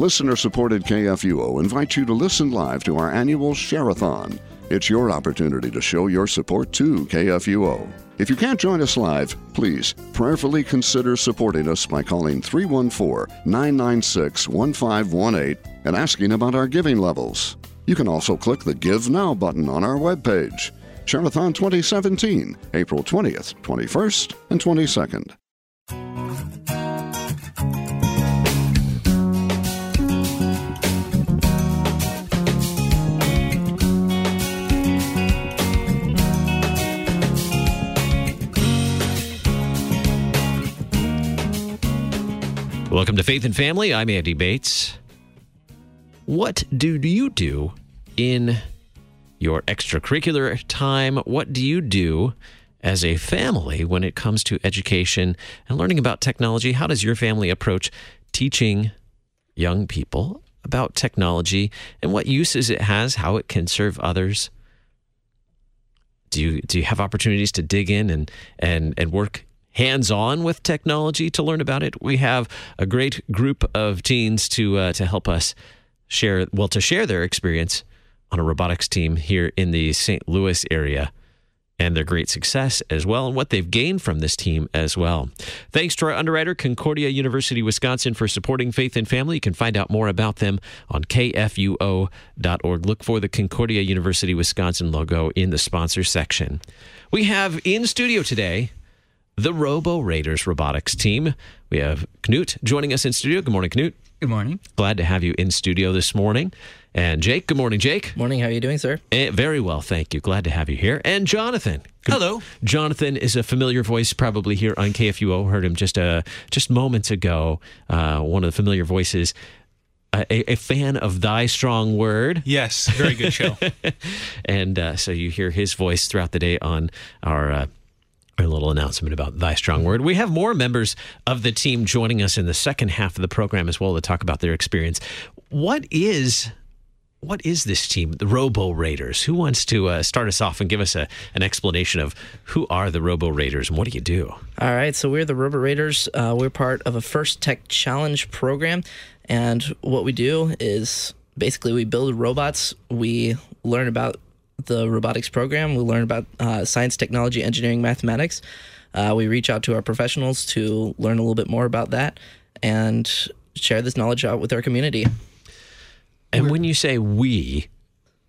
Listener-supported KFUO invites you to listen live to our annual Share-a-thon. It's your opportunity to show your support to KFUO. If you can't join us live, please prayerfully consider supporting us by calling 314-996-1518 and asking about our giving levels. You can also click the Give Now button on our webpage. Share-a-thon 2017, April 20th, 21st, and 22nd. Welcome to Faith and Family. I'm Andy Bates. What do you do in your extracurricular time? What do you do as a family when it comes to education and learning about technology? How does your family approach teaching young people about technology and what uses it has, how it can serve others? Do you have opportunities to dig in and work hands-on with technology to learn about it? We have a great group of teens to help us share their experience on a robotics team here in the St. Louis area and their great success as well and what they've gained from this team as well. Thanks to our underwriter, Concordia University, Wisconsin, for supporting Faith and Family. You can find out more about them on kfuo.org. Look for the Concordia University, Wisconsin logo in the sponsor section. We have in studio today the Robo Raiders robotics team. We have Knut joining us in studio. Good morning, Knut. Good morning. Glad to have you in studio this morning. And Jake, good morning, Jake. Morning, how are you doing, sir? Very well, thank you. Glad to have you here. And Jonathan. Hello. Jonathan is a familiar voice probably here on KFUO. Heard him just moments ago. One of the familiar voices. A fan of Thy Strong Word. Yes, very good show. And so you hear his voice throughout the day on our little announcement about Thy Strong Word. We have more members of the team joining us in the second half of the program as well to talk about their experience. What is this team, the Robo Raiders? Who wants to start us off and give us an explanation of who are the Robo Raiders and what do you do? All right, so we're the Robo Raiders. We're part of a First Tech Challenge program, and what we do is basically we build robots. We learn about the robotics program. We learn about science, technology, engineering, mathematics. We reach out to our professionals to learn a little bit more about that and share this knowledge out with our community. And when you say we,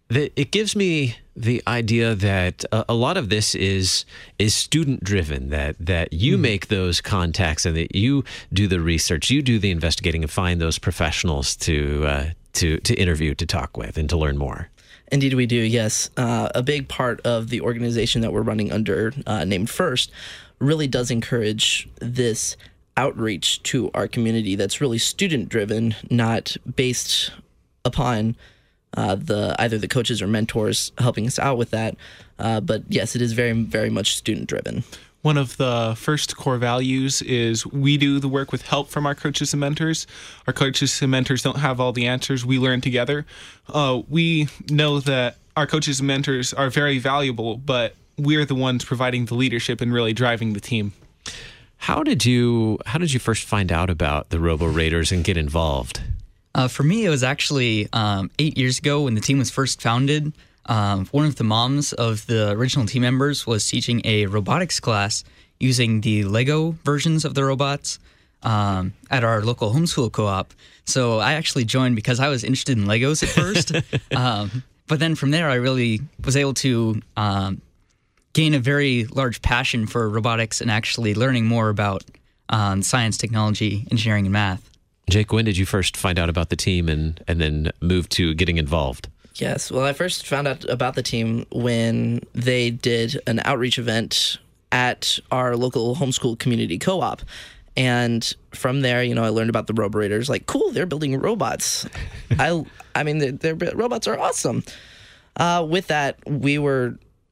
it gives me the idea that a lot of this is student-driven, that you make those contacts and that you do the research, you do the investigating and find those professionals to interview, to talk with, and to learn more. Indeed, we do, yes. A big part of the organization that we're running under, named FIRST, really does encourage this outreach to our community that's really student-driven, not based upon either the coaches or mentors helping us out with that. But yes, it is very, very much student-driven. One of the FIRST core values is we do the work with help from our coaches and mentors. Our coaches and mentors don't have all the answers. We learn together. We know that our coaches and mentors are very valuable, but we're the ones providing the leadership and really driving the team. How did you first find out about the Robo Raiders and get involved? For me, it was actually 8 years ago when the team was first founded. One of the moms of the original team members was teaching a robotics class using the Lego versions of the robots at our local homeschool co-op. So I actually joined because I was interested in Legos at first. But then from there, I really was able to gain a very large passion for robotics and actually learning more about science, technology, engineering, and math. Jake, when did you first find out about the team and then move to getting involved? Yes. Well, I first found out about the team when they did an outreach event at our local homeschool community co-op. And from there, I learned about the Robo Raiders. Like, cool, they're building robots. I mean, their robots are awesome. With that,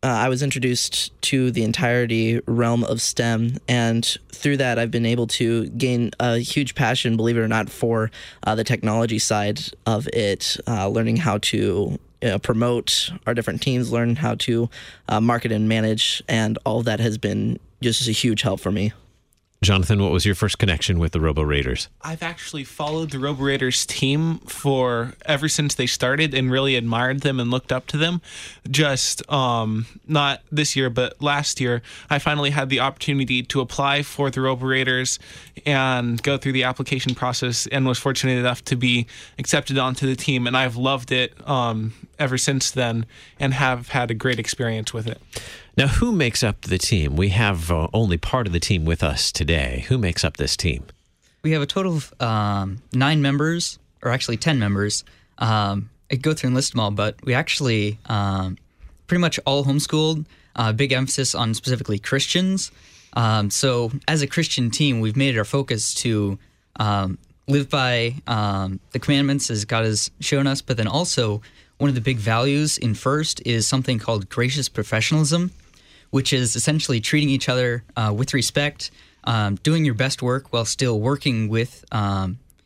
I was introduced to the entirety realm of STEM, and through that, I've been able to gain a huge passion, believe it or not, for the technology side of it, learning how to promote our different teams, learn how to market and manage, and all of that has been just a huge help for me. Jonathan, what was your first connection with the Robo Raiders? I've actually followed the Robo Raiders team ever since they started and really admired them and looked up to them. Just not this year, but last year, I finally had the opportunity to apply for the Robo Raiders and go through the application process and was fortunate enough to be accepted onto the team. And I've loved it ever since then and have had a great experience with it. Now, who makes up the team? We have only part of the team with us today. Who makes up this team? We have a total of 9 members, or actually 10 members. I could go through and list them all, but we actually pretty much all homeschooled, big emphasis on specifically Christians. So as a Christian team, we've made it our focus to live by the commandments as God has shown us, but then also one of the big values in FIRST is something called gracious professionalism, which is essentially treating each other with respect, doing your best work while still working with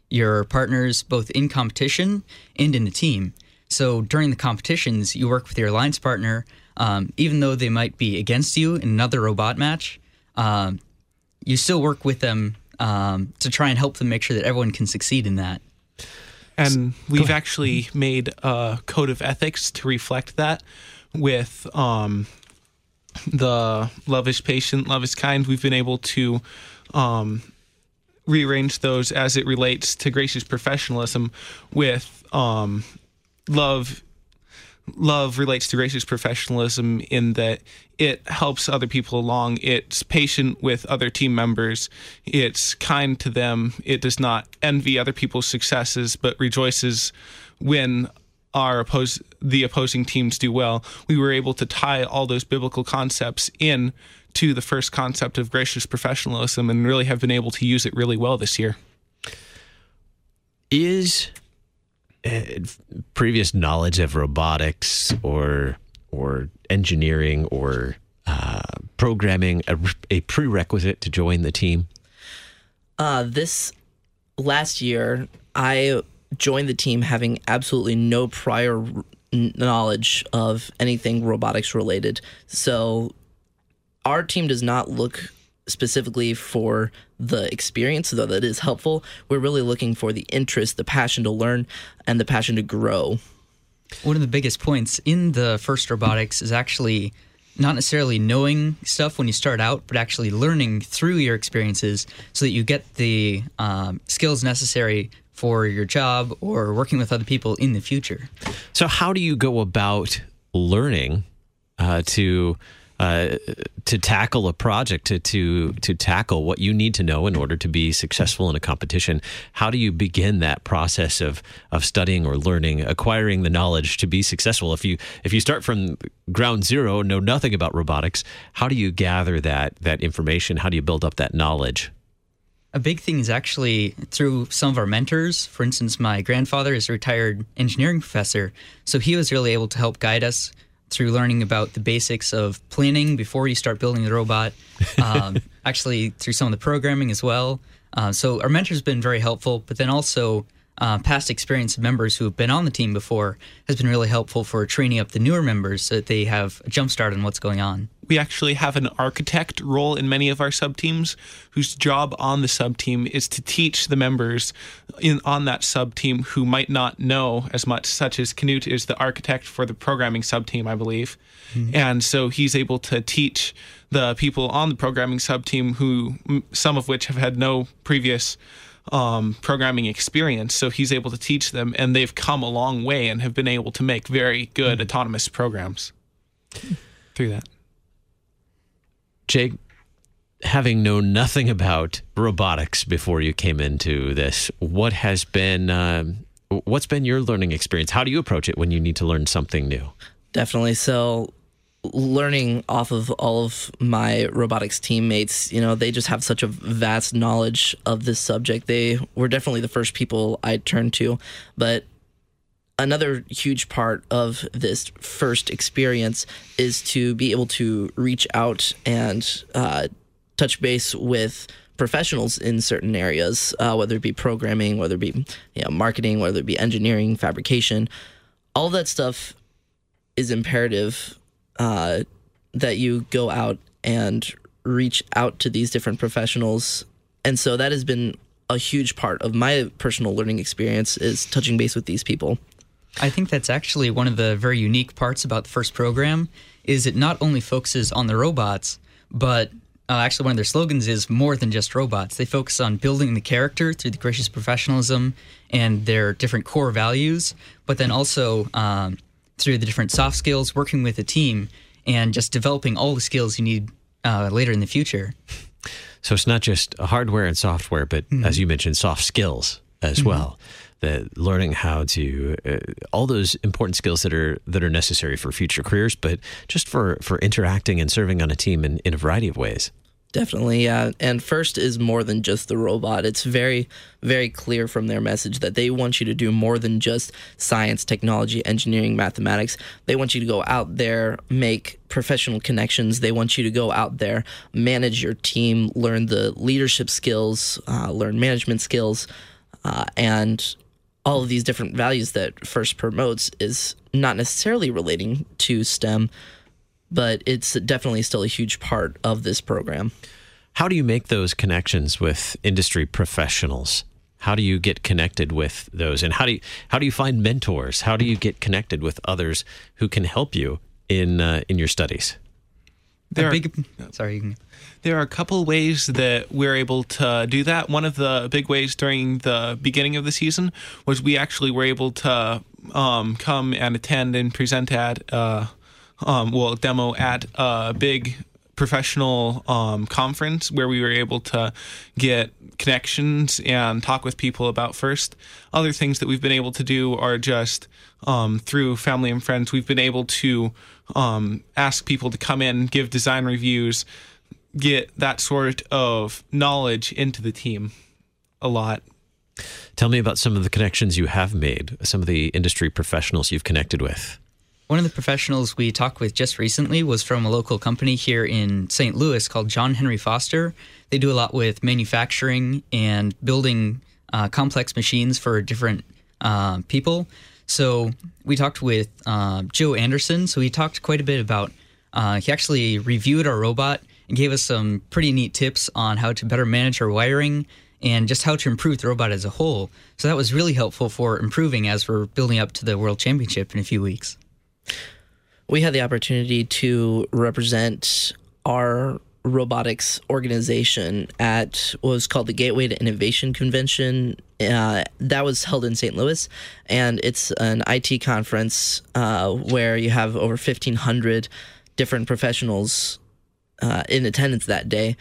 your partners both in competition and in the team. So during the competitions, you work with your alliance partner, even though they might be against you in another robot match, you still work with them to try and help them make sure that everyone can succeed in that. And we've actually made a code of ethics to reflect that with the love is patient, love is kind. We've been able to rearrange those as it relates to gracious professionalism with love. Love relates to gracious professionalism in that it helps other people along. It's patient with other team members. It's kind to them. It does not envy other people's successes, but rejoices when the opposing teams do well. We were able to tie all those biblical concepts in to the first concept of gracious professionalism and really have been able to use it really well this year. Is previous knowledge of robotics or engineering or programming a prerequisite to join the team? This last year, I joined the team having absolutely no prior knowledge of anything robotics related. So our team does not look specifically for the experience, though that is helpful. We're really looking for the interest, the passion to learn, and the passion to grow. One of the biggest points in the FIRST robotics is actually not necessarily knowing stuff when you start out, but actually learning through your experiences so that you get the skills necessary for your job or working with other people in the future. So how do you go about learning to tackle a project, to tackle what you need to know in order to be successful in a competition? How do you begin that process of studying or learning, acquiring the knowledge to be successful? If you start from ground zero, know nothing about robotics, how do you gather that information? How do you build up that knowledge? A big thing is actually through some of our mentors. For instance, my grandfather is a retired engineering professor, so he was really able to help guide us through learning about the basics of planning before you start building the robot, actually through some of the programming as well. So our mentor's been very helpful, but then also past experience of members who have been on the team before has been really helpful for training up the newer members so that they have a jump start on what's going on. We actually have an architect role in many of our sub-teams whose job on the sub-team is to teach the members on that sub-team who might not know as much, such as Knut is the architect for the programming sub-team, I believe. Mm-hmm. And so he's able to teach the people on the programming sub-team who, some of which have had no previous programming experience, so he's able to teach them, and they've come a long way and have been able to make very good autonomous programs through that. Jake, having known nothing about robotics before you came into this, what's been your learning experience? How do you approach it when you need to learn something new? Definitely. So learning off of all of my robotics teammates, they just have such a vast knowledge of this subject. They were definitely the first people I turned to. But another huge part of this FIRST experience is to be able to reach out and touch base with professionals in certain areas, whether it be programming, whether it be marketing, whether it be engineering, fabrication. All that stuff is imperative that you go out and reach out to these different professionals. And so that has been a huge part of my personal learning experience, is touching base with these people. I think that's actually one of the very unique parts about the FIRST program, is it not only focuses on the robots, but actually one of their slogans is more than just robots. They focus on building the character through the gracious professionalism and their different core values, but then also through the different soft skills, working with a team, and just developing all the skills you need later in the future. So it's not just hardware and software, but as you mentioned, soft skills as well. That learning how to all those important skills that are necessary for future careers, but just for interacting and serving on a team in a variety of ways. Definitely, yeah. And FIRST is more than just the robot. It's very, very clear from their message that they want you to do more than just science, technology, engineering, mathematics. They want you to go out there, make professional connections. They want you to go out there, manage your team, learn the leadership skills, learn management skills, and all of these different values that FIRST promotes is not necessarily relating to STEM, but it's definitely still a huge part of this program. How do you make those connections with industry professionals? How do you get connected with those? And how do you find mentors? How do you get connected with others who can help you in your studies? There are a couple ways that we're able to do that. One of the big ways during the beginning of the season was we actually were able to come and attend and present at demo at a big professional conference where we were able to get connections and talk with people about FIRST. Other things that we've been able to do are just through family and friends. We've been able to ask people to come in, give design reviews, get that sort of knowledge into the team a lot. Tell me about some of the connections you have made, some of the industry professionals you've connected with. One of the professionals we talked with just recently was from a local company here in St. Louis called John Henry Foster. They do a lot with manufacturing and building complex machines for different people. So we talked with Joe Anderson. So he talked quite a bit about, he actually reviewed our robot and gave us some pretty neat tips on how to better manage our wiring and just how to improve the robot as a whole. So that was really helpful for improving as we're building up to the World Championship in a few weeks. We had the opportunity to represent our robotics organization at what was called the Gateway to Innovation Convention. That was held in St. Louis, and it's an IT conference where you have over 1,500 different professionals in attendance that day.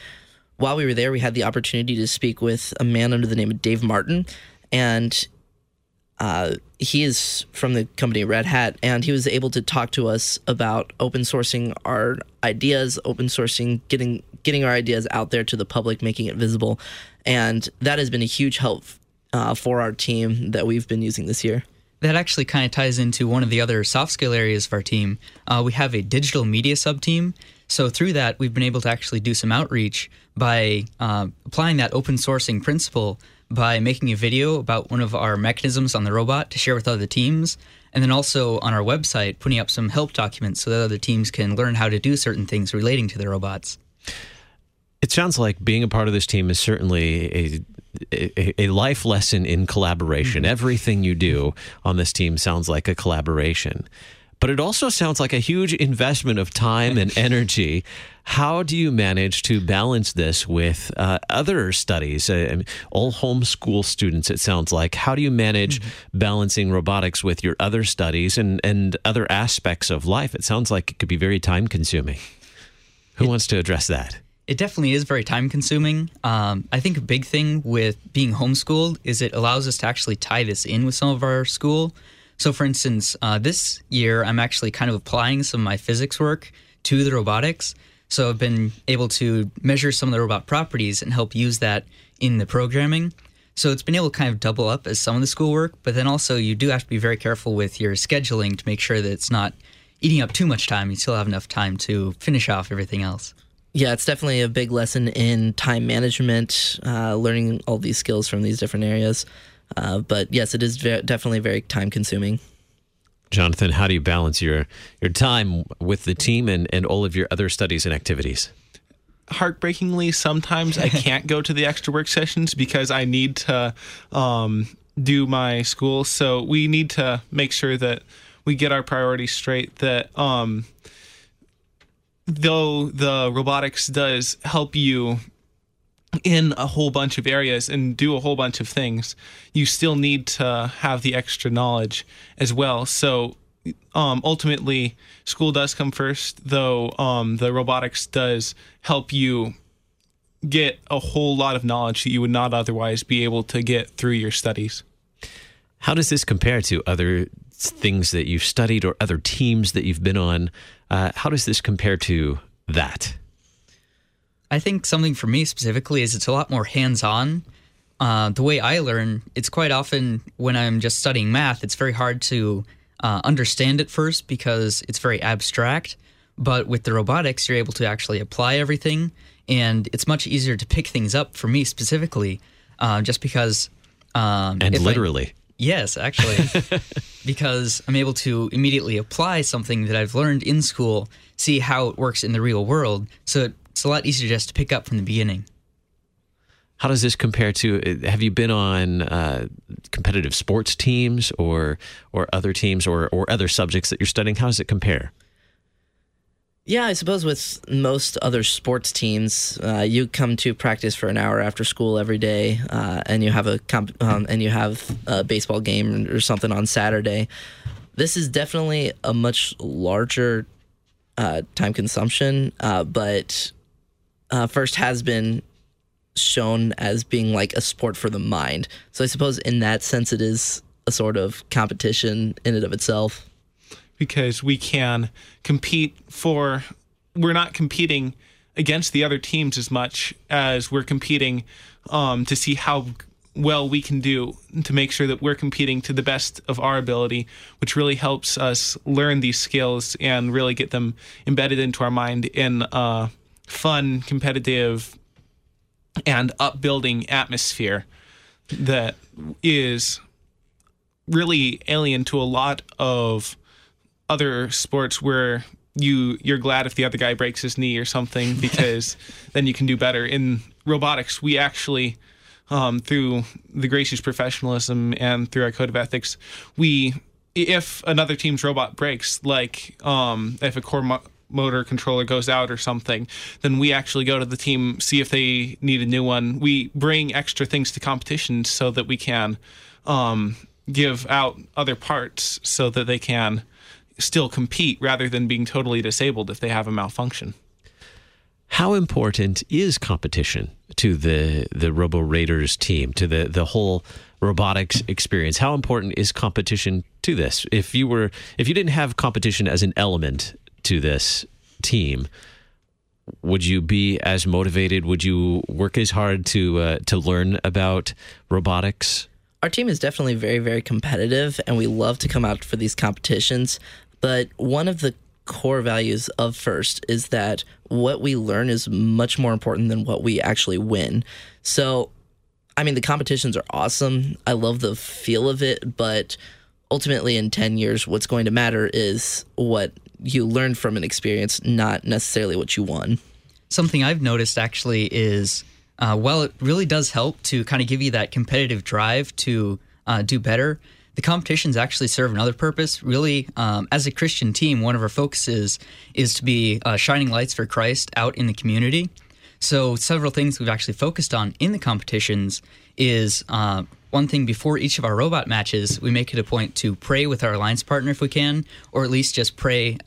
While we were there, we had the opportunity to speak with a man under the name of Dave Martin, and he is from the company Red Hat, and he was able to talk to us about open sourcing our ideas, open sourcing, getting our ideas out there to the public, making it visible. And that has been a huge help for our team that we've been using this year. That actually kind of ties into one of the other soft skill areas of our team. We have a digital media sub-team. So through that, we've been able to actually do some outreach by applying that open sourcing principle by making a video about one of our mechanisms on the robot to share with other teams, and then also on our website, putting up some help documents so that other teams can learn how to do certain things relating to their robots. It sounds like being a part of this team is certainly a life lesson in collaboration. Everything you do on this team sounds like a collaboration. But it also sounds like a huge investment of time and energy. How do you manage to balance this with other studies? All homeschool students, it sounds like. How do you manage balancing robotics with your other studies and other aspects of life? It sounds like it could be very time-consuming. Who wants to address that? It definitely is very time-consuming. I think a big thing with being homeschooled is it allows us to actually tie this in with some of our school. So, for instance, this year, I'm actually kind of applying some of my physics work to the robotics. So I've been able to measure some of the robot properties and help use that in the programming. So it's been able to kind of double up as some of the schoolwork, but then also you do have to be very careful with your scheduling to make sure that it's not eating up too much time. You still have enough time to finish off everything else. Yeah, it's definitely a big lesson in time management, learning all these skills from these different areas. But yes, it is definitely very time-consuming. Jonathan, how do you balance your time with the team and all of your other studies and activities? heartbreakingly, sometimes I can't go to the extra work sessions because I need to do my school. So we need to make sure that we get our priorities straight, that though the robotics does help you in a whole bunch of areas and do a whole bunch of things, you still need to have the extra knowledge as well. So ultimately, school does come first, though the robotics does help you get a whole lot of knowledge that you would not otherwise be able to get through your studies. How does this compare to other things that you've studied or other teams that you've been on? How does this compare to that? I think something for me specifically is it's a lot more hands-on. The way I learn, it's quite often when I'm just studying math, it's very hard to understand it first because it's very abstract. But with the robotics, you're able to actually apply everything, and it's much easier to pick things up for me specifically, just because... and literally. Yes, actually, because I'm able to immediately apply something that I've learned in school, see how it works in the real world, so it's a lot easier just to pick up from the beginning. How does this compare to, have you been on competitive sports teams or other teams or other subjects that you're studying? How does it compare? Yeah, I suppose with most other sports teams, you come to practice for an hour after school every day, and you have a baseball game or something on Saturday. This is definitely a much larger time consumption, but FIRST has been shown as being like a sport for the mind. So I suppose in that sense, it is a sort of competition in and of itself. Because we can compete for, we're not competing against the other teams as much as we're competing to see how well we can do, to make sure that we're competing to the best of our ability, which really helps us learn these skills and really get them embedded into our mind in a fun, competitive, and upbuilding atmosphere that is really alien to a lot of other sports where you're glad if the other guy breaks his knee or something, because then you can do better. In robotics, we actually... through the gracious professionalism and through our code of ethics, if another team's robot breaks, like if a core motor controller goes out or something, then we actually go to the team, see if they need a new one. We bring extra things to competition so that we can give out other parts so that they can still compete rather than being totally disabled if they have a malfunction. How important is competition to the Robo Raiders team, to the whole robotics experience? How important is competition to this? If you didn't have competition as an element to this team, would you be as motivated? Would you work as hard to learn about robotics? Our team is definitely very, very competitive, and we love to come out for these competitions. But one of the core values of FIRST is that what we learn is much more important than what we actually win. So, I mean, the competitions are awesome. I love the feel of it, but ultimately in 10 years, what's going to matter is what you learned from an experience, not necessarily what you won. Something I've noticed actually is, while it really does help to kind of give you that competitive drive to do better, the competitions actually serve another purpose. Really, as a Christian team, one of our focuses is to be shining lights for Christ out in the community. So several things we've actually focused on in the competitions is one thing before each of our robot matches, we make it a point to pray with our alliance partner if we can, or at least just pray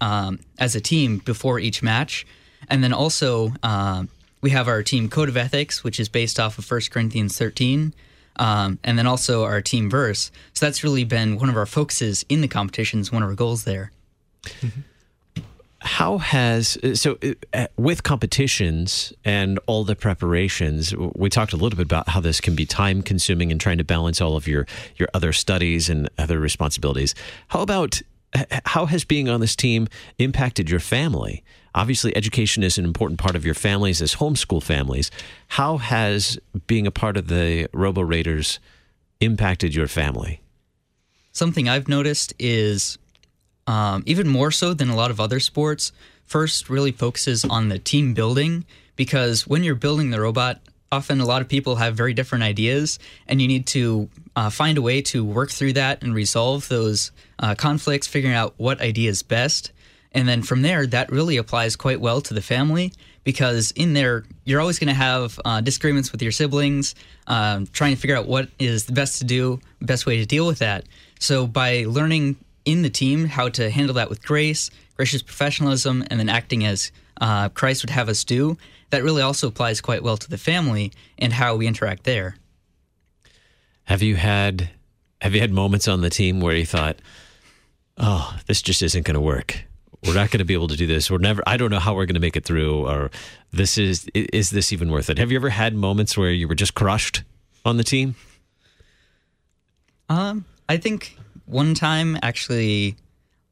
as a team before each match. And then also we have our team code of ethics, which is based off of 1 Corinthians 13. And then also our team verse. So that's really been one of our focuses in the competitions, one of our goals there. Mm-hmm. With competitions and all the preparations, we talked a little bit about how this can be time consuming and trying to balance all of your other studies and other responsibilities. How has being on this team impacted your family? Obviously, education is an important part of your families as homeschool families. How has being a part of the Robo Raiders impacted your family? Something I've noticed is even more so than a lot of other sports, FIRST really focuses on the team building because when you're building the robot, often a lot of people have very different ideas, and you need to find a way to work through that and resolve those conflicts, figuring out what idea is best. And then from there, that really applies quite well to the family, because in there, you're always going to have disagreements with your siblings, trying to figure out what is the best to do, best way to deal with that. So by learning in the team how to handle that with grace, gracious professionalism, and then acting as Christ would have us do, that really also applies quite well to the family and how we interact there. Have you had moments on the team where you thought, oh, this just isn't going to work? We're not going to be able to do this. I don't know how we're going to make it through, or is this even worth it? Have you ever had moments where you were just crushed on the team? I think one time, actually,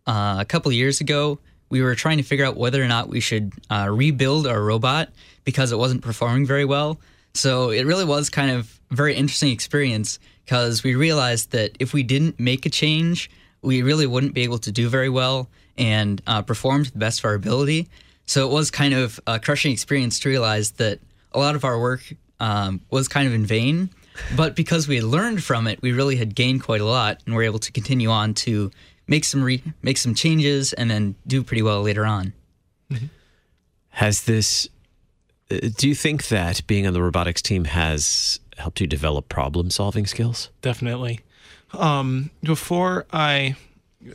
a couple of years ago, we were trying to figure out whether or not we should rebuild our robot because it wasn't performing very well. So it really was kind of a very interesting experience, because we realized that if we didn't make a change, we really wouldn't be able to do very well and perform to the best of our ability. So it was kind of a crushing experience to realize that a lot of our work was kind of in vain. But because we had learned from it, we really had gained quite a lot, and were able to continue on to make some changes and then do pretty well later on. Mm-hmm. Do you think that being on the robotics team has helped you develop problem-solving skills? Definitely.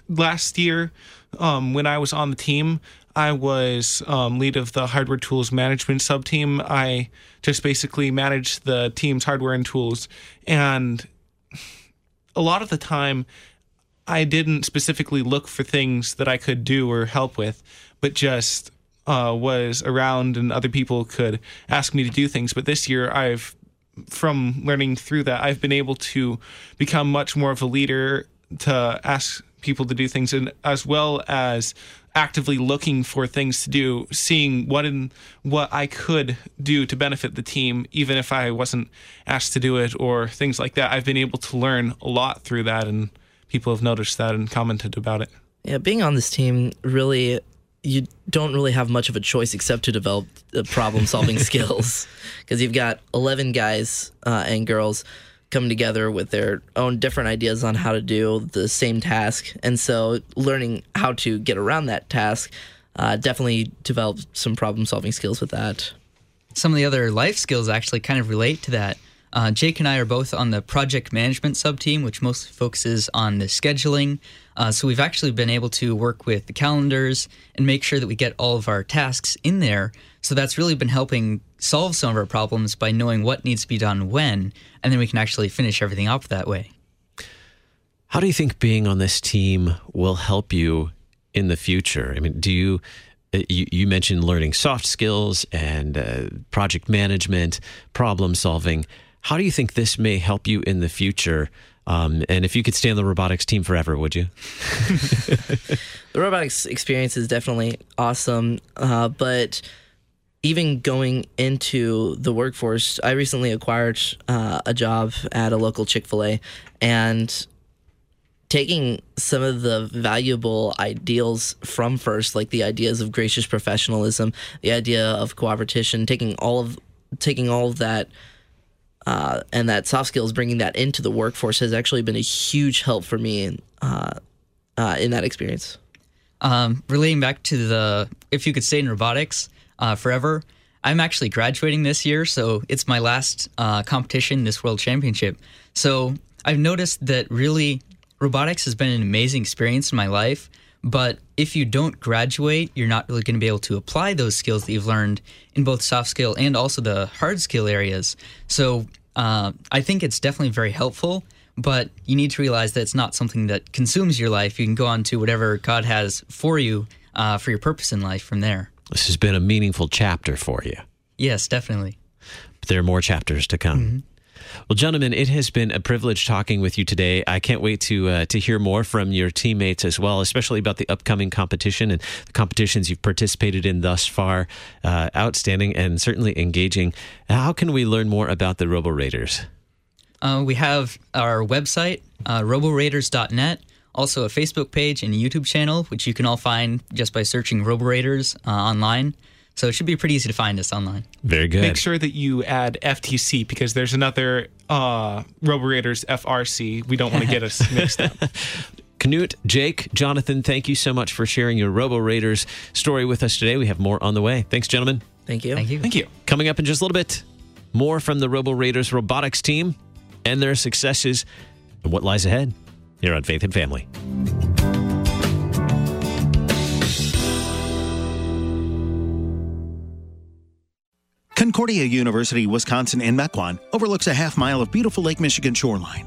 Last year, when I was on the team, I was lead of the hardware tools management sub-team. I just basically managed the team's hardware and tools. And a lot of the time, I didn't specifically look for things that I could do or help with, but just was around, and other people could ask me to do things. But this year, from learning through that, I've been able to become much more of a leader, to ask people to do things, and as well as actively looking for things to do, seeing what I could do to benefit the team, even if I wasn't asked to do it, or things like that. I've been able to learn a lot through that, and people have noticed that and commented about it. Yeah, being on this team, really, you don't really have much of a choice except to develop problem-solving skills, because you've got 11 guys and girls come together with their own different ideas on how to do the same task. And so learning how to get around that task definitely developed some problem-solving skills with that. Some of the other life skills actually kind of relate to that. Jake and I are both on the project management sub-team, which mostly focuses on the scheduling. So we've actually been able to work with the calendars and make sure that we get all of our tasks in there. So that's really been helping solve some of our problems by knowing what needs to be done when, and then we can actually finish everything up that way. How do you think being on this team will help you in the future? I mean, you mentioned learning soft skills and project management, problem solving. How do you think this may help you in the future? And if you could stay on the robotics team forever, would you? The robotics experience is definitely awesome, but even going into the workforce, I recently acquired a job at a local Chick-fil-A, and taking some of the valuable ideals from FIRST, like the ideas of gracious professionalism, the idea of cooperation, taking all of that and that soft skills, bringing that into the workforce has actually been a huge help for me in that experience. Relating back to if you could stay in robotics forever, I'm actually graduating this year, so it's my last competition, this World Championship. So I've noticed that really robotics has been an amazing experience in my life, but if you don't graduate, you're not really going to be able to apply those skills that you've learned in both soft skill and also the hard skill areas. So I think it's definitely very helpful, but you need to realize that it's not something that consumes your life. You can go on to whatever God has for you for your purpose in life from there. This has been a meaningful chapter for you. Yes, definitely. But there are more chapters to come. Mm-hmm. Well, gentlemen, it has been a privilege talking with you today. I can't wait to hear more from your teammates as well, especially about the upcoming competition and the competitions you've participated in thus far. Outstanding and certainly engaging. How can we learn more about the Robo Raiders? We have our website, roboraiders.net, also a Facebook page and a YouTube channel, which you can all find just by searching Robo Raiders online. So it should be pretty easy to find us online. Very good. Make sure that you add FTC because there's another Robo Raiders FRC. We don't want to get us mixed up. Knut, Jake, Jonathan, thank you so much for sharing your Robo Raiders story with us today. We have more on the way. Thanks, gentlemen. Thank you. Thank you. Thank you. Coming up in just a little bit, more from the Robo Raiders robotics team and their successes and what lies ahead here on Faith and Family. Concordia University, Wisconsin in Mequon overlooks a half mile of beautiful Lake Michigan shoreline.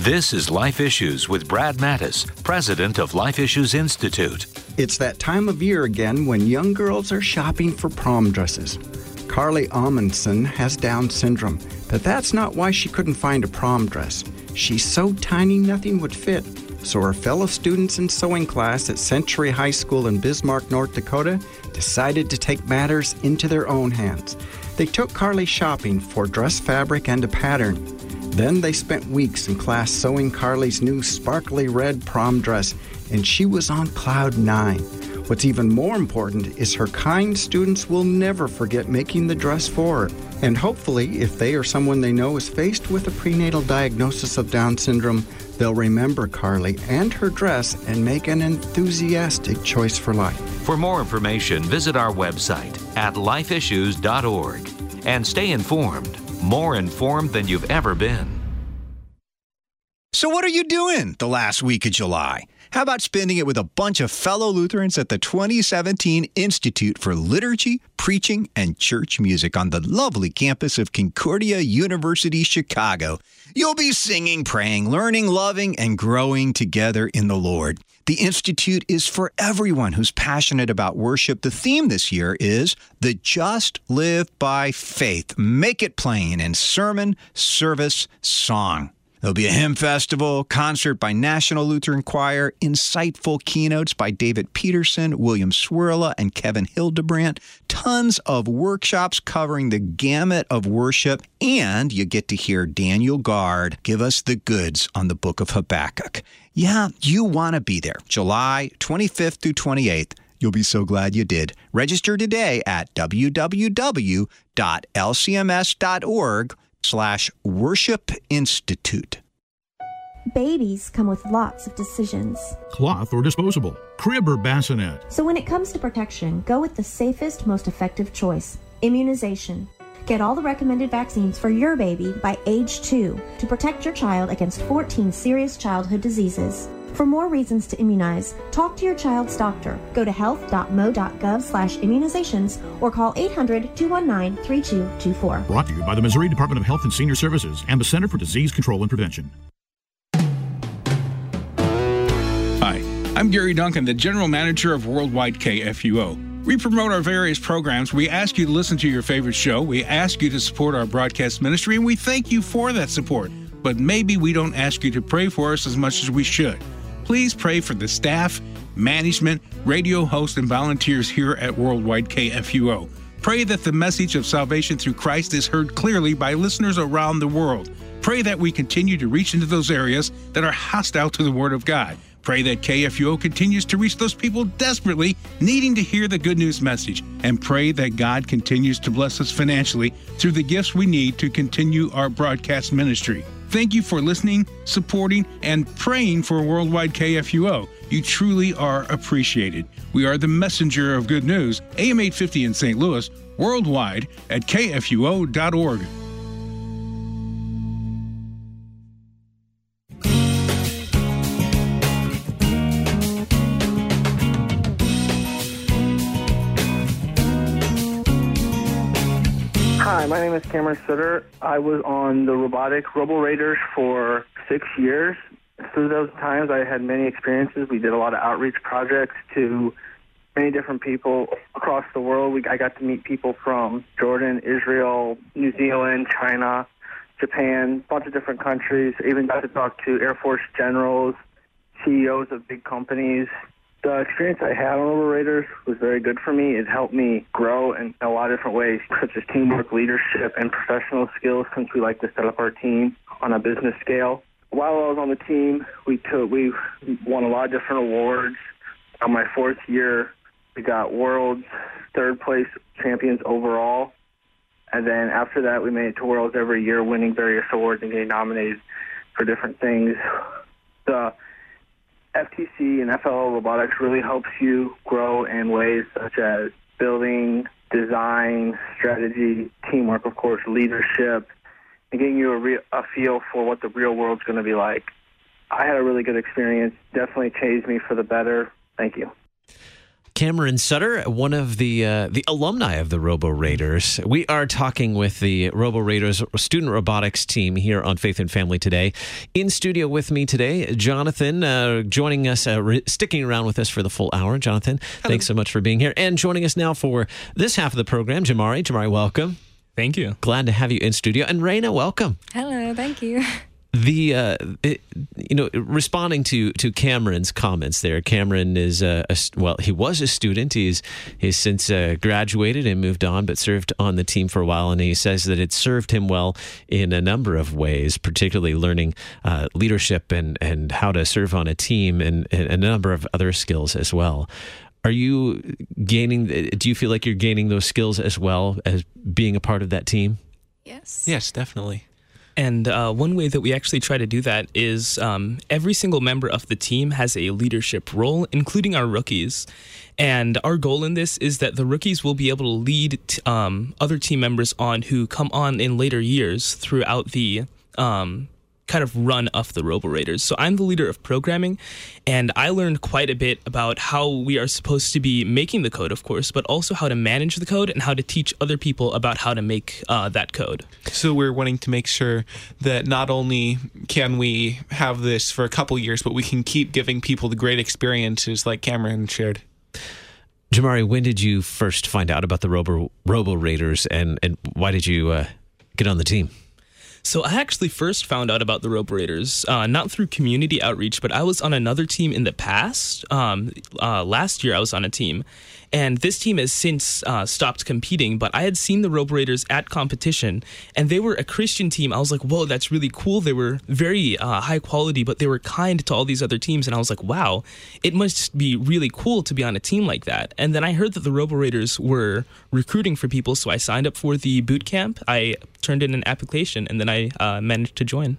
This is Life Issues with Brad Mattis, president of Life Issues Institute. It's that time of year again when young girls are shopping for prom dresses. Carly Amundsen has Down syndrome, but that's not why she couldn't find a prom dress. She's so tiny nothing would fit, so her fellow students in sewing class at Century High School in Bismarck, North Dakota, decided to take matters into their own hands. They took Carly shopping for dress fabric and a pattern. Then they spent weeks in class sewing Carly's new sparkly red prom dress, and she was on cloud 9. What's even more important is her kind students will never forget making the dress for her. And hopefully, if they or someone they know is faced with a prenatal diagnosis of Down syndrome, they'll remember Carly and her dress and make an enthusiastic choice for life. For more information, visit our website at lifeissues.org and stay informed. More informed than you've ever been. So what are you doing the last week of July? How about spending it with a bunch of fellow Lutherans at the 2017 Institute for Liturgy, Preaching, and Church Music on the lovely campus of Concordia University, Chicago. You'll be singing, praying, learning, loving, and growing together in the Lord. The Institute is for everyone who's passionate about worship. The theme this year is The Just Live by Faith. Make it plain in sermon, service, song. There'll be a hymn festival, concert by National Lutheran Choir, insightful keynotes by David Peterson, William Swirla, and Kevin Hildebrandt, tons of workshops covering the gamut of worship, and you get to hear Daniel Gard give us the goods on the book of Habakkuk. Yeah, you want to be there. July 25th through 28th. You'll be so glad you did. Register today at www.lcms.org/worship institute. Babies come with lots of decisions. Cloth or disposable, crib or bassinet. So when it comes to protection, go with the safest, most effective choice, immunization. Get all the recommended vaccines for your baby by age 2 to protect your child against 14 serious childhood diseases. For more reasons to immunize, talk to your child's doctor. Go to health.mo.gov/immunizations or call 800-219-3224. Brought to you by the Missouri Department of Health and Senior Services and the Center for Disease Control and Prevention. Hi, I'm Gary Duncan, the General Manager of Worldwide KFUO. We promote our various programs. We ask you to listen to your favorite show. We ask you to support our broadcast ministry, and we thank you for that support. But maybe we don't ask you to pray for us as much as we should. Please pray for the staff, management, radio hosts, and volunteers here at Worldwide KFUO. Pray that the message of salvation through Christ is heard clearly by listeners around the world. Pray that we continue to reach into those areas that are hostile to the Word of God. Pray that KFUO continues to reach those people desperately needing to hear the good news message. And pray that God continues to bless us financially through the gifts we need to continue our broadcast ministry. Thank you for listening, supporting, and praying for Worldwide KFUO. You truly are appreciated. We are the messenger of good news, AM 850 in St. Louis, worldwide at KFUO.org. My name is Cameron Sutter. I was on the robotic Robo Raiders for 6 years. Through those times, I had many experiences. We did a lot of outreach projects to many different people across the world. I got to meet people from Jordan, Israel, New Zealand, China, Japan, a bunch of different countries. Even got to talk to Air Force generals, CEOs of big companies. The experience I had on Robo Raiders was very good for me. It helped me grow in a lot of different ways, such as teamwork, leadership, and professional skills, since we like to set up our team on a business scale. While I was on the team, we won a lot of different awards. On my fourth year, we got Worlds, third place champions overall. And then after that, we made it to Worlds every year, winning various awards and getting nominated for different things. The FTC and FLL robotics really helps you grow in ways such as building, design, strategy, teamwork, of course, leadership, and getting you a feel for what the real world's going to be like. I had a really good experience. Definitely changed me for the better. Thank you. Cameron Sutter, one of the alumni of the Robo Raiders. We are talking with the Robo Raiders student robotics team here on Faith and Family today. In studio with me today, Jonathan, joining us, sticking around with us for the full hour. Jonathan, hello. Thanks so much for being here. And joining us now for this half of the program, Jamari. Jamari, welcome. Thank you. Glad to have you in studio. And Raina, welcome. Hello, thank you. Responding to Cameron's comments there, Cameron is he was a student. He's since graduated and moved on, but served on the team for a while. And he says that it served him well in a number of ways, particularly learning leadership and how to serve on a team and a number of other skills as well. Do you feel like you're gaining those skills as well as being a part of that team? Yes. Yes, definitely. And one way that we actually try to do that is every single member of the team has a leadership role, including our rookies. And our goal in this is that the rookies will be able to lead other team members on who come on in later years throughout the kind of run of the Robo Raiders. So I'm the leader of programming, and I learned quite a bit about how we are supposed to be making the code, of course, but also how to manage the code and how to teach other people about how to make that code. So we're wanting to make sure that not only can we have this for a couple years, but we can keep giving people the great experiences like Cameron shared. Jamari, when did you first find out about the Robo Raiders, and why did you get on the team? So I actually first found out about the Robo Raiders, not through community outreach, but I was on another team in the past. Last year, I was on a team, and this team has since stopped competing, but I had seen the Robo Raiders at competition, and they were a Christian team. I was like, whoa, that's really cool. They were very high quality, but they were kind to all these other teams, and I was like, wow, it must be really cool to be on a team like that. And then I heard that the Robo Raiders were recruiting for people, so I signed up for the boot camp. I turned in an application, and then I managed to join.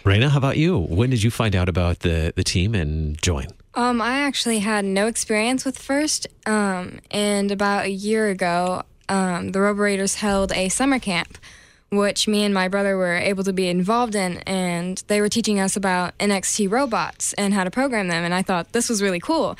Raina, how about you? When did you find out about the team and join? I actually had no experience with FIRST, and about a year ago, the Robo Raiders held a summer camp, which me and my brother were able to be involved in, and they were teaching us about NXT robots and how to program them, and I thought this was really cool.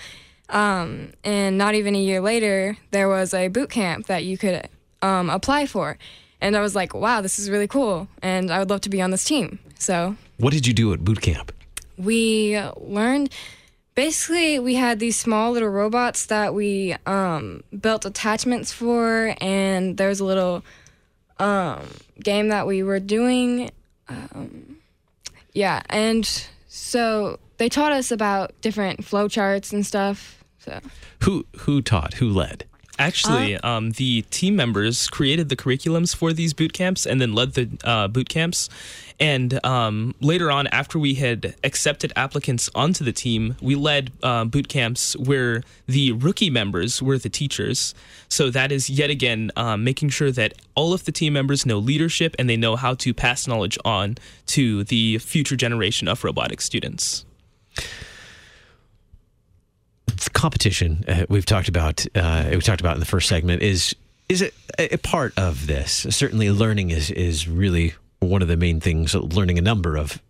And not even a year later, there was a boot camp that you could apply for. And I was like, wow, this is really cool, and I would love to be on this team. So, what did you do at boot camp? We learned, basically, we had these small little robots that we built attachments for, and there was a little game that we were doing. And so they taught us about different flowcharts and stuff. So, who taught? Who led? Actually, the team members created the curriculums for these boot camps and then led the boot camps. And later on, after we had accepted applicants onto the team, we led boot camps where the rookie members were the teachers. So that is, yet again, making sure that all of the team members know leadership and they know how to pass knowledge on to the future generation of robotic students. Competition, we talked about in the first segment, is a part of this. Certainly, learning is really one of the main things. Learning a number of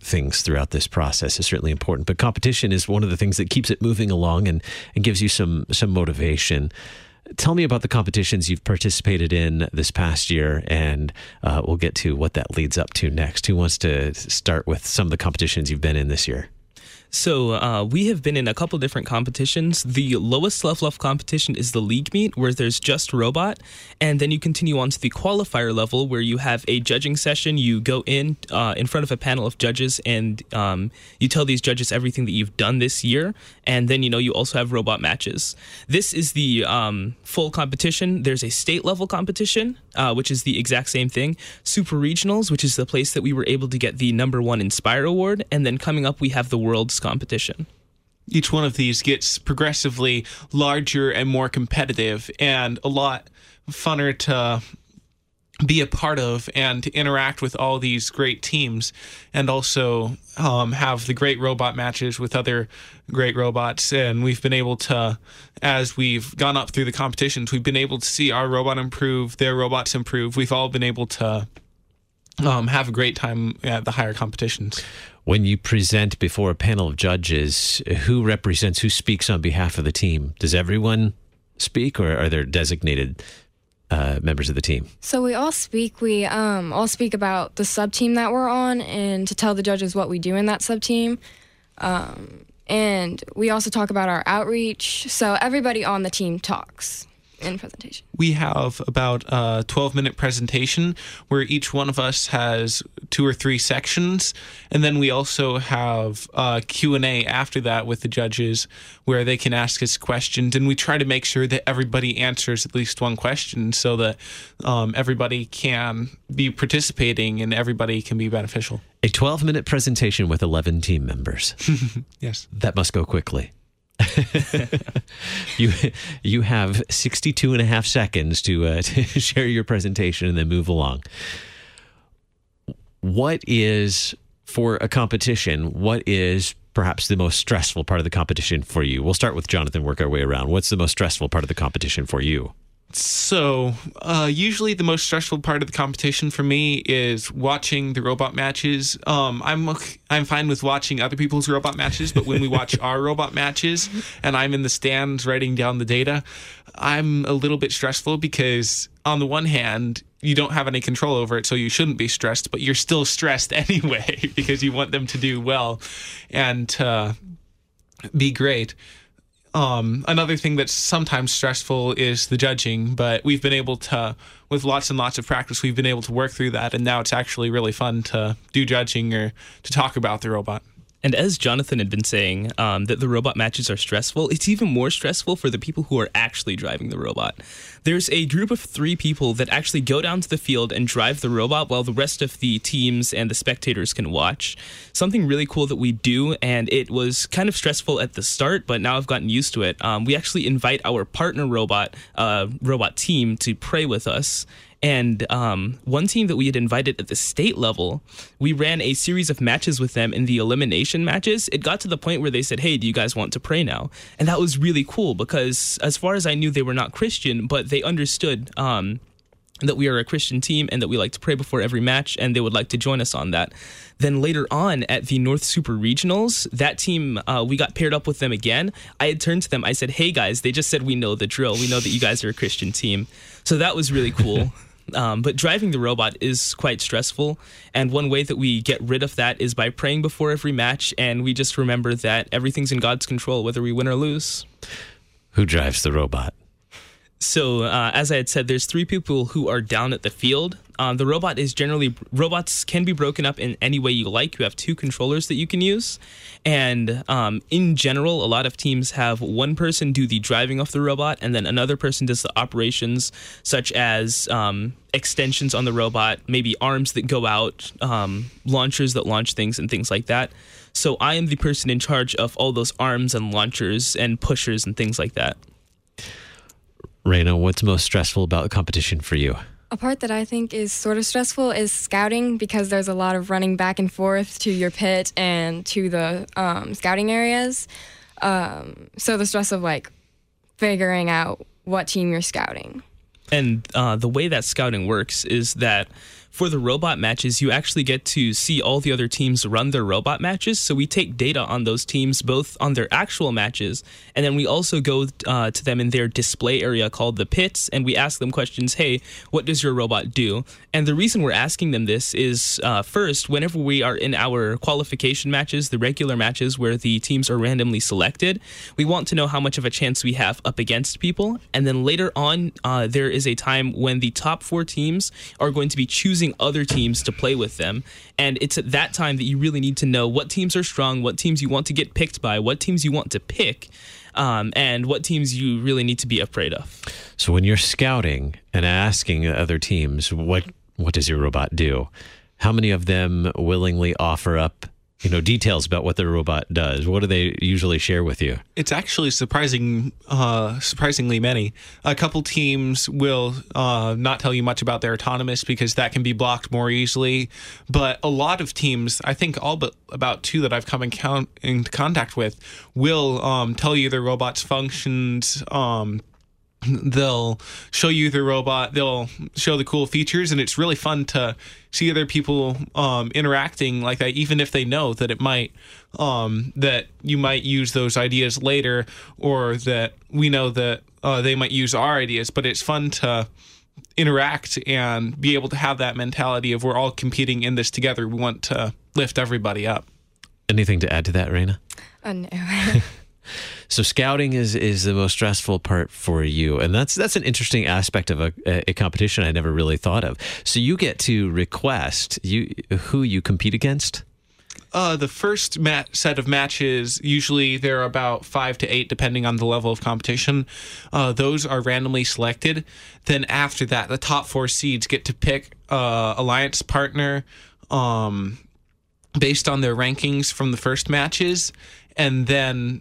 things throughout this process is certainly important. But competition is one of the things that keeps it moving along and gives you some motivation. Tell me about the competitions you've participated in this past year, and we'll get to what that leads up to next. Who wants to start with some of the competitions you've been in this year? So we have been in a couple different competitions. The lowest level competition is the league meet, where there's just robot, and then you continue on to the qualifier level, where you have a judging session. You go in front of a panel of judges, and you tell these judges everything that you've done this year, and then you also have robot matches. This is the full competition. There's a state level competition, which is the exact same thing. Super regionals, which is the place that we were able to get the #1 Inspire award, and then coming up we have the world's competition. Each one of these gets progressively larger and more competitive, and a lot funner to be a part of and to interact with all these great teams, and also have the great robot matches with other great robots. And we've been able to, as we've gone up through the competitions, we've been able to see our robot improve, their robots improve. We've all been able to have a great time at the higher competitions. When you present before a panel of judges, who represents, who speaks on behalf of the team? Does everyone speak, or are there designated members of the team? So we all speak. We all speak about the sub-team that we're on and to tell the judges what we do in that sub-team. And we also talk about our outreach. So everybody on the team talks in presentation. We have about a 12-minute presentation where each one of us has 2 or 3 sections, and then we also have Q&A after that with the judges, where they can ask us questions, and we try to make sure that everybody answers at least one question so that everybody can be participating and everybody can be beneficial. A 12-minute presentation with 11 team members. Yes. That must go quickly. You have 62 and a half seconds to share your presentation and then move along. What is, for a competition, what is perhaps the most stressful part of the competition for you? We'll start with Jonathan, work our way around. What's the most stressful part of the competition for you? So, usually the most stressful part of the competition for me is watching the robot matches. I'm fine with watching other people's robot matches, but when we watch our robot matches and I'm in the stands writing down the data, I'm a little bit stressful because on the one hand, you don't have any control over it, so you shouldn't be stressed, but you're still stressed anyway because you want them to do well and be great. Another thing that's sometimes stressful is the judging, but we've been able to, with lots and lots of practice, we've been able to work through that, and now it's actually really fun to do judging or to talk about the robot. And as Jonathan had been saying, that the robot matches are stressful, it's even more stressful for the people who are actually driving the robot. There's a group of 3 people that actually go down to the field and drive the robot while the rest of the teams and the spectators can watch. Something really cool that we do, and it was kind of stressful at the start, but now I've gotten used to it. We actually invite our partner robot team to pray with us. And one team that we had invited at the state level, we ran a series of matches with them in the elimination matches. It got to the point where they said, hey, do you guys want to pray now? And that was really cool because as far as I knew, they were not Christian, but they understood that we are a Christian team and that we like to pray before every match, and they would like to join us on that. Then later on at the North Super Regionals, that team, we got paired up with them again. I had turned to them. I said, hey, guys, they just said we know the drill. We know that you guys are a Christian team. So that was really cool. But driving the robot is quite stressful, and one way that we get rid of that is by praying before every match, and we just remember that everything's in God's control, whether we win or lose. Who drives the robot? So, as I had said, there's 3 people who are down at the field. The robot is generally... Robots can be broken up in any way you like. You have 2 controllers that you can use. And in general, a lot of teams have one person do the driving of the robot, and then another person does the operations, such as extensions on the robot, maybe arms that go out, launchers that launch things, and things like that. So I am the person in charge of all those arms and launchers and pushers and things like that. Raina, what's most stressful about the competition for you? A part that I think is sort of stressful is scouting, because there's a lot of running back and forth to your pit and to the scouting areas. So the stress of figuring out what team you're scouting. And the way that scouting works is that for the robot matches, you actually get to see all the other teams run their robot matches. So we take data on those teams, both on their actual matches, and then we also go to them in their display area called the pits, and we ask them questions. Hey, what does your robot do? And the reason we're asking them this is, first, whenever we are in our qualification matches, the regular matches where the teams are randomly selected, we want to know how much of a chance we have up against people. And then later on, there is a time when the top four teams are going to be choosing other teams to play with them. And it's at that time that you really need to know what teams are strong, what teams you want to get picked by, what teams you want to pick, and what teams you really need to be afraid of. So when you're scouting and asking other teams, what does your robot do? How many of them willingly offer up, you know, details about what their robot does? What do they usually share with you? It's actually surprisingly many. A couple teams will not tell you much about their autonomous because that can be blocked more easily. But a lot of teams, I think all but about two that I've come in contact with, will tell you their robot's functions. They'll show you the robot, they'll show the cool features, and it's really fun to see other people interacting like that, even if they know that it might, that you might use those ideas later, or that we know that they might use our ideas. But it's fun to interact and be able to have that mentality of we're all competing in this together. We want to lift everybody up. Anything to add to that, Raina? No. So scouting is the most stressful part for you. And that's an interesting aspect of a competition I never really thought of. So you get to request who you compete against? The first set of matches, usually there are about 5 to 8, depending on the level of competition. Those are randomly selected. Then after that, the top 4 seeds get to pick alliance partner based on their rankings from the first matches. And then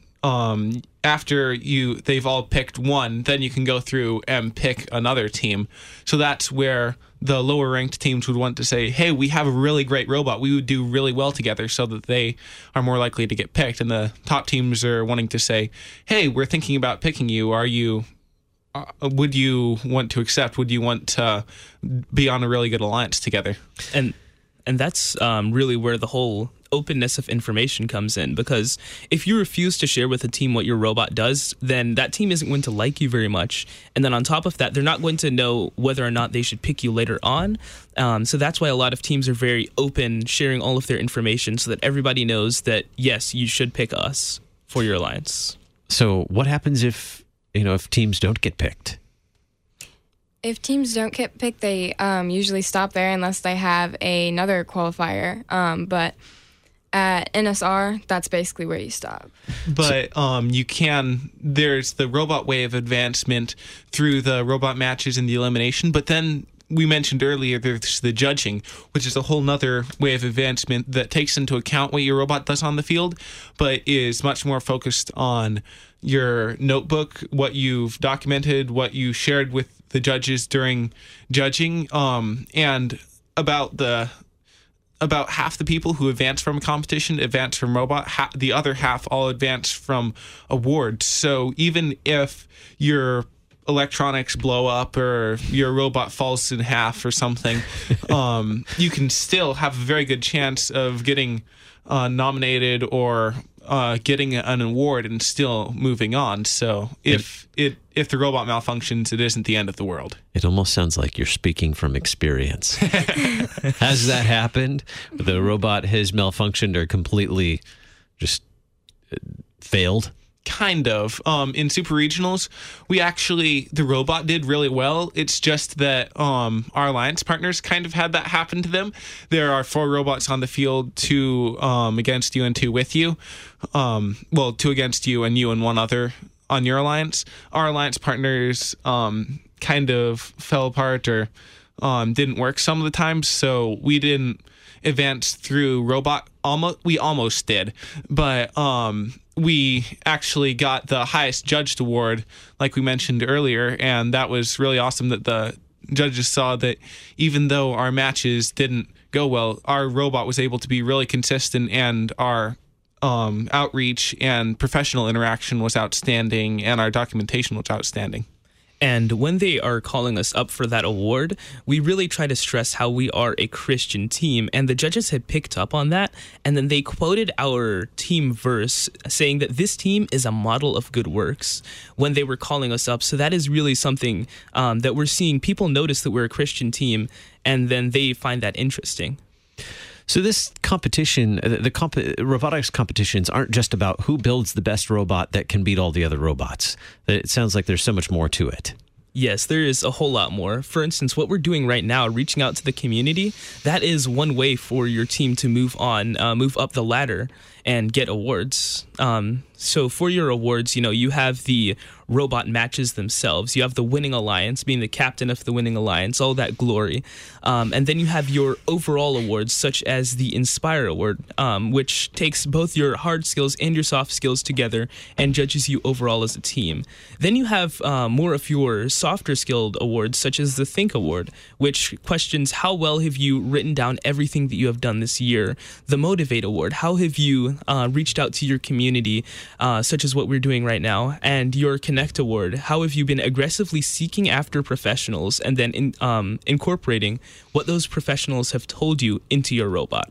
after they've all picked one, then you can go through and pick another team. So that's where the lower ranked teams would want to say, hey, we have a really great robot, we would do really well together, so that they are more likely to get picked. And the top teams are wanting to say, hey, we're thinking about picking you. Would you want to accept? Would you want to be on a really good alliance together? And that's really where the whole openness of information comes in, because if you refuse to share with a team what your robot does, then that team isn't going to like you very much. And then on top of that, they're not going to know whether or not they should pick you later on. So that's why a lot of teams are very open, sharing all of their information so that everybody knows that, yes, you should pick us for your alliance. So what happens if teams don't get picked? If teams don't get picked, they usually stop there unless they have another qualifier. But at NSR, that's basically where you stop. But there's the robot way of advancement through the robot matches and the elimination, but then we mentioned earlier there's the judging, which is a whole nother way of advancement that takes into account what your robot does on the field, but is much more focused on your notebook, what you've documented, what you shared with the judges during judging, and about half the people who advance from competition advance from robot. The other half all advance from awards. So even if your electronics blow up or your robot falls in half or something, you can still have a very good chance of getting nominated or getting an award and still moving on. So if the robot malfunctions, it isn't the end of the world. It almost sounds like you're speaking from experience. Has that happened? The robot has malfunctioned or completely just failed? Kind of. In super regionals, the robot did really well. It's just that our alliance partners kind of had that happen to them. There are 4 robots on the field, 2 against you and 2 with you. 2 against you and 1 other on your alliance. Our alliance partners kind of fell apart or didn't work some of the time, so we didn't advance through robot. We almost did, but we actually got the highest judged award, like we mentioned earlier, and that was really awesome that the judges saw that even though our matches didn't go well, our robot was able to be really consistent, and our outreach and professional interaction was outstanding, and our documentation was outstanding. And when they are calling us up for that award, we really try to stress how we are a Christian team. And the judges had picked up on that. And then they quoted our team verse saying that this team is a model of good works when they were calling us up. So that is really something that we're seeing. People notice that we're a Christian team, and then they find that interesting. So this competition, robotics competitions aren't just about who builds the best robot that can beat all the other robots. It sounds like there's so much more to it. Yes, there is a whole lot more. For instance, what we're doing right now, reaching out to the community, that is one way for your team to move on, move up the ladder and get awards. So for your awards, you know, you have the robot matches themselves. You have the winning alliance, being the captain of the winning alliance, all that glory. And then you have your overall awards, such as the Inspire Award, which takes both your hard skills and your soft skills together and judges you overall as a team. Then you have more of your softer skilled awards, such as the Think Award, which questions how well have you written down everything that you have done this year. The Motivate Award, how have you reached out to your community, such as what we're doing right now, and your Connect Award. How have you been aggressively seeking after professionals and then incorporating what those professionals have told you into your robot?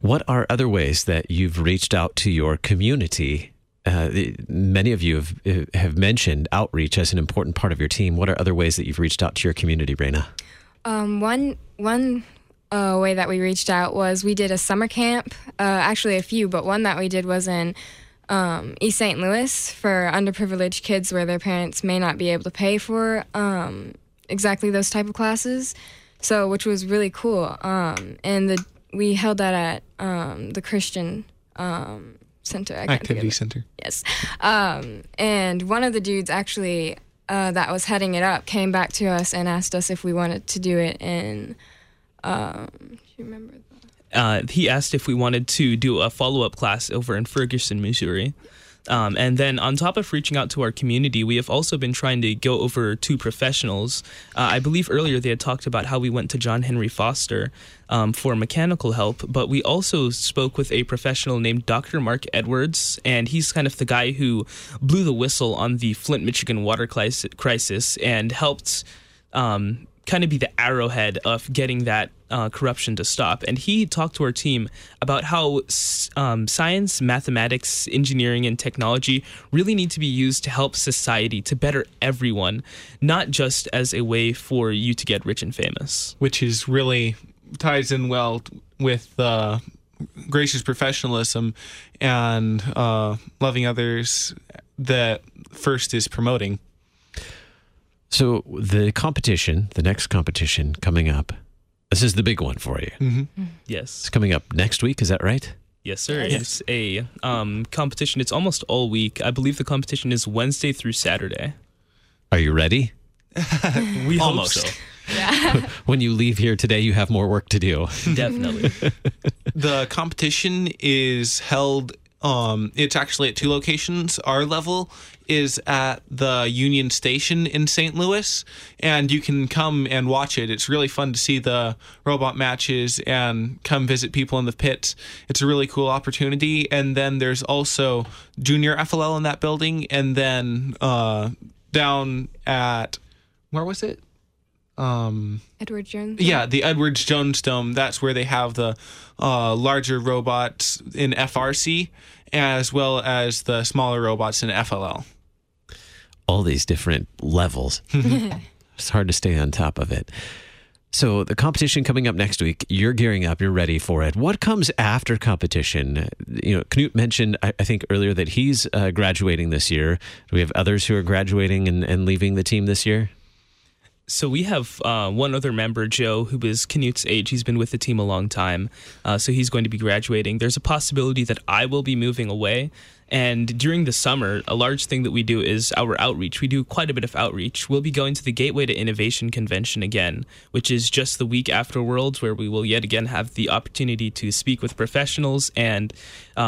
What are other ways that you've reached out to your community? Many of you have mentioned outreach as an important part of your team. What are other ways that you've reached out to your community, Raina? One way that we reached out was we did a summer camp, actually a few, but one that we did was in East St. Louis for underprivileged kids where their parents may not be able to pay for exactly those type of classes, so which was really cool. We held that at the Christian Center. Activity Center. Yes. And one of the dudes actually that was heading it up came back to us and asked us if we wanted to do it in... he asked if we wanted to do a follow-up class over in Ferguson, Missouri. And then on top of reaching out to our community, we have also been trying to go over to professionals. I believe earlier they had talked about how we went to John Henry Foster for mechanical help, but we also spoke with a professional named Dr. Mark Edwards, and he's kind of the guy who blew the whistle on the Flint, Michigan water crisis and helped... kind of be the arrowhead of getting that corruption to stop. And he talked to our team about how science, mathematics, engineering, and technology really need to be used to help society, to better everyone, not just as a way for you to get rich and famous. Which is really ties in well with gracious professionalism and loving others that FIRST is promoting. So the next competition coming up, this is the big one for you. Mm-hmm. Yes. It's coming up next week, is that right? Yes, sir. Yes. It's a competition. It's almost all week. I believe the competition is Wednesday through Saturday. Are you ready? We almost. Hope so. Yeah. When you leave here today, you have more work to do. Definitely. The competition is held... it's actually at two locations. Our level is at the Union Station in St. Louis, and you can come and watch it. It's really fun to see the robot matches and come visit people in the pits. It's a really cool opportunity. And then there's also junior FLL in that building, and then down at, where was it? Edward Jones. Yeah, the Edward Jones Dome. That's where they have the larger robots in FRC as well as the smaller robots in FLL. All these different levels. It's hard to stay on top of it. So the competition coming up next week, you're gearing up, you're ready for it. What comes after competition? You know, Knut mentioned, I think earlier, that he's graduating this year. Do we have others who are graduating and leaving the team this year? So we have one other member, Joe, who is Knut's age. He's been with the team a long time, so he's going to be graduating. There's a possibility that I will be moving away. And during the summer, a large thing that we do is our outreach. We do quite a bit of outreach. We'll be going to the Gateway to Innovation Convention again, which is just the week after Worlds, where we will yet again have the opportunity to speak with professionals and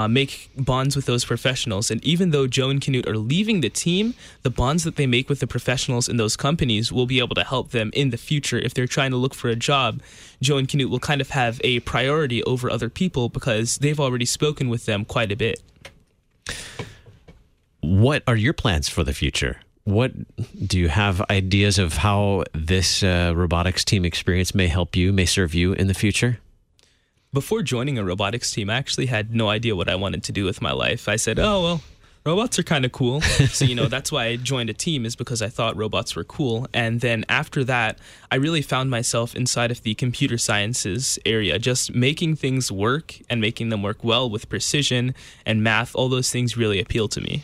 make bonds with those professionals. And even though Joe and Knut are leaving the team, the bonds that they make with the professionals in those companies will be able to help them in the future. If they're trying to look for a job, Joe and Knut will kind of have a priority over other people because they've already spoken with them quite a bit. What are your plans for the future? what do you have ideas of how this robotics team experience may help you, may serve you in the future? Before joining a robotics team, I actually had no idea what I wanted to do with my life. I said, oh, well, robots are kind of cool. So, you know, that's why I joined a team, is because I thought robots were cool. And then after that, I really found myself inside of the computer sciences area, just making things work and making them work well with precision and math. All those things really appeal to me.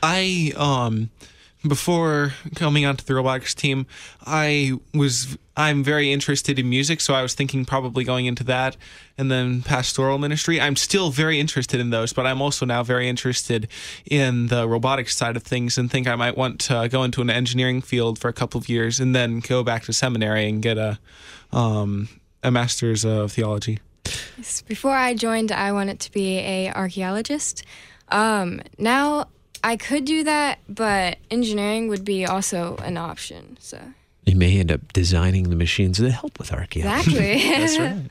I, before coming onto the robotics team, I'm very interested in music, so I was thinking probably going into that, and then pastoral ministry. I'm still very interested in those, but I'm also now very interested in the robotics side of things, and think I might want to go into an engineering field for a couple of years and then go back to seminary and get a master's of theology. Before I joined, I wanted to be an archaeologist. Now I could do that, but engineering would be also an option. So you may end up designing the machines that help with archaeology. Exactly. That's right.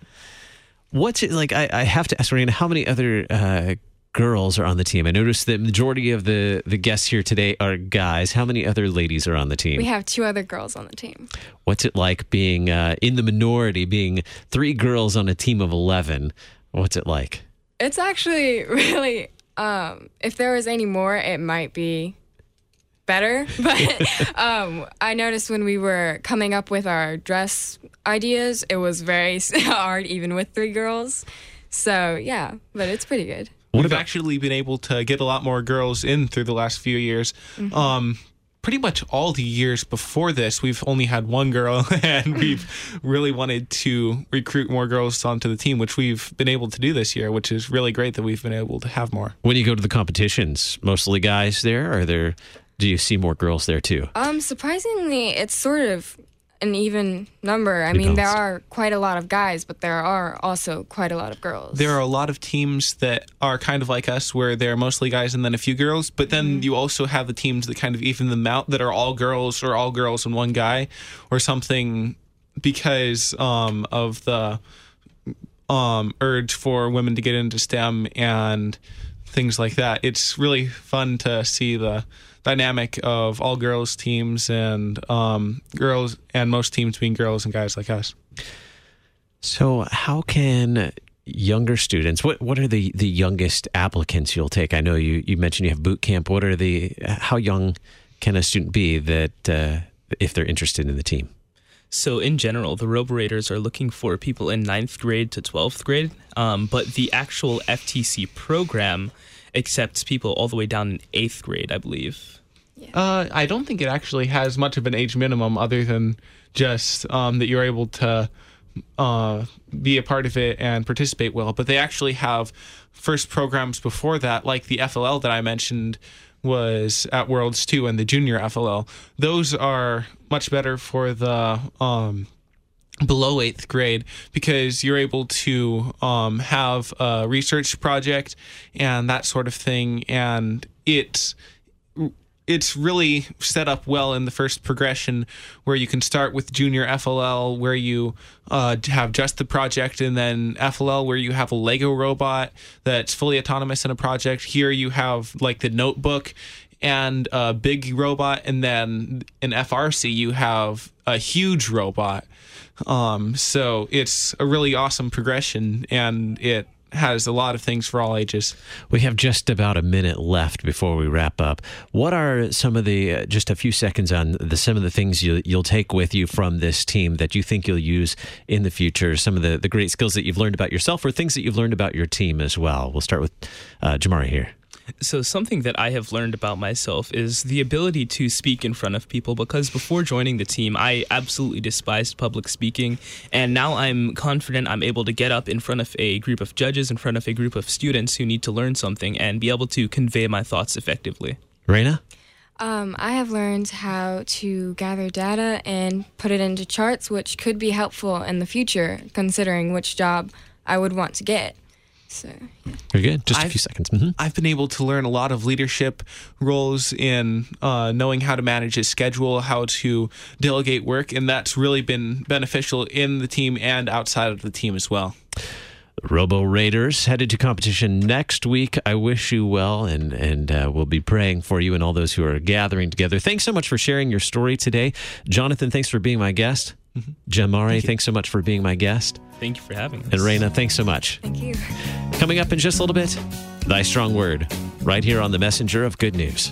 What's it like? I have to ask Raina, how many other girls are on the team? I noticed that the majority of the guests here today are guys. How many other ladies are on the team? We have 2 other girls on the team. What's it like being in the minority, being 3 girls on a team of 11? What's it like? It's actually really... if there was any more, it might be better. But I noticed when we were coming up with our dress ideas, it was very hard, even with 3 girls. So, yeah, but it's pretty good. We've actually been able to get a lot more girls in through the last few years. Mm-hmm. Pretty much all the years before this, we've only had 1 girl, and we've really wanted to recruit more girls onto the team, which we've been able to do this year, which is really great that we've been able to have more. When you go to the competitions, mostly guys there? Or do you see more girls there too? Surprisingly, it's sort of an even number. I mean, there are quite a lot of guys, but there are also quite a lot of girls. There are a lot of teams that are kind of like us, where they're mostly guys and then a few girls, but then you also have the teams that kind of even them out, that are all girls or all girls and one guy or something, because of the urge for women to get into STEM and things like that. It's really fun to see the dynamic of all girls teams and girls and most teams being girls and guys like us. So how can younger students, what are the youngest applicants you'll take? I know you mentioned you have boot camp. What are how young can a student be that if they're interested in the team? So in general, the Robo Raiders are looking for people in 9th grade to 12th grade, but the actual FTC program accepts people all the way down in 8th grade, I believe. Yeah. I don't think it actually has much of an age minimum, other than just that you're able to be a part of it and participate well. But they actually have first programs before that, like the FLL that I mentioned was at Worlds 2 and the Junior FLL. Those are much better for the below 8th grade, because you're able to have a research project and that sort of thing, and it's really set up well in the first progression, where you can start with Junior FLL, where you have just the project, and then FLL, where you have a Lego robot that's fully autonomous in a project. Here you have like the notebook and a big robot, and then in FRC you have a huge robot. So it's a really awesome progression, and it has a lot of things for all ages. We have just about a minute left before we wrap up. What are some of the just a few seconds on some of the things you'll take with you from this team that you think you'll use in the future? Some of the great skills that you've learned about yourself, or things that you've learned about your team as well. We'll start with Jamari here. So something that I have learned about myself is the ability to speak in front of people, because before joining the team, I absolutely despised public speaking. And now I'm confident I'm able to get up in front of a group of judges, in front of a group of students who need to learn something, and be able to convey my thoughts effectively. Raina? I have learned how to gather data and put it into charts, which could be helpful in the future, considering which job I would want to get. So, yeah. Very good. Just a few seconds. Mm-hmm. I've been able to learn a lot of leadership roles in knowing how to manage his schedule, how to delegate work, and that's really been beneficial in the team and outside of the team as well. Robo Raiders headed to competition next week. I wish you well, and we'll be praying for you and all those who are gathering together. Thanks so much for sharing your story today. Jonathan, thanks for being my guest. Mm-hmm. Jamari, thanks so much for being my guest. Thank you for having us. And Raina, thanks so much. Thank you. Coming up in just a little bit, Thy Strong Word, right here on the Messenger of Good News.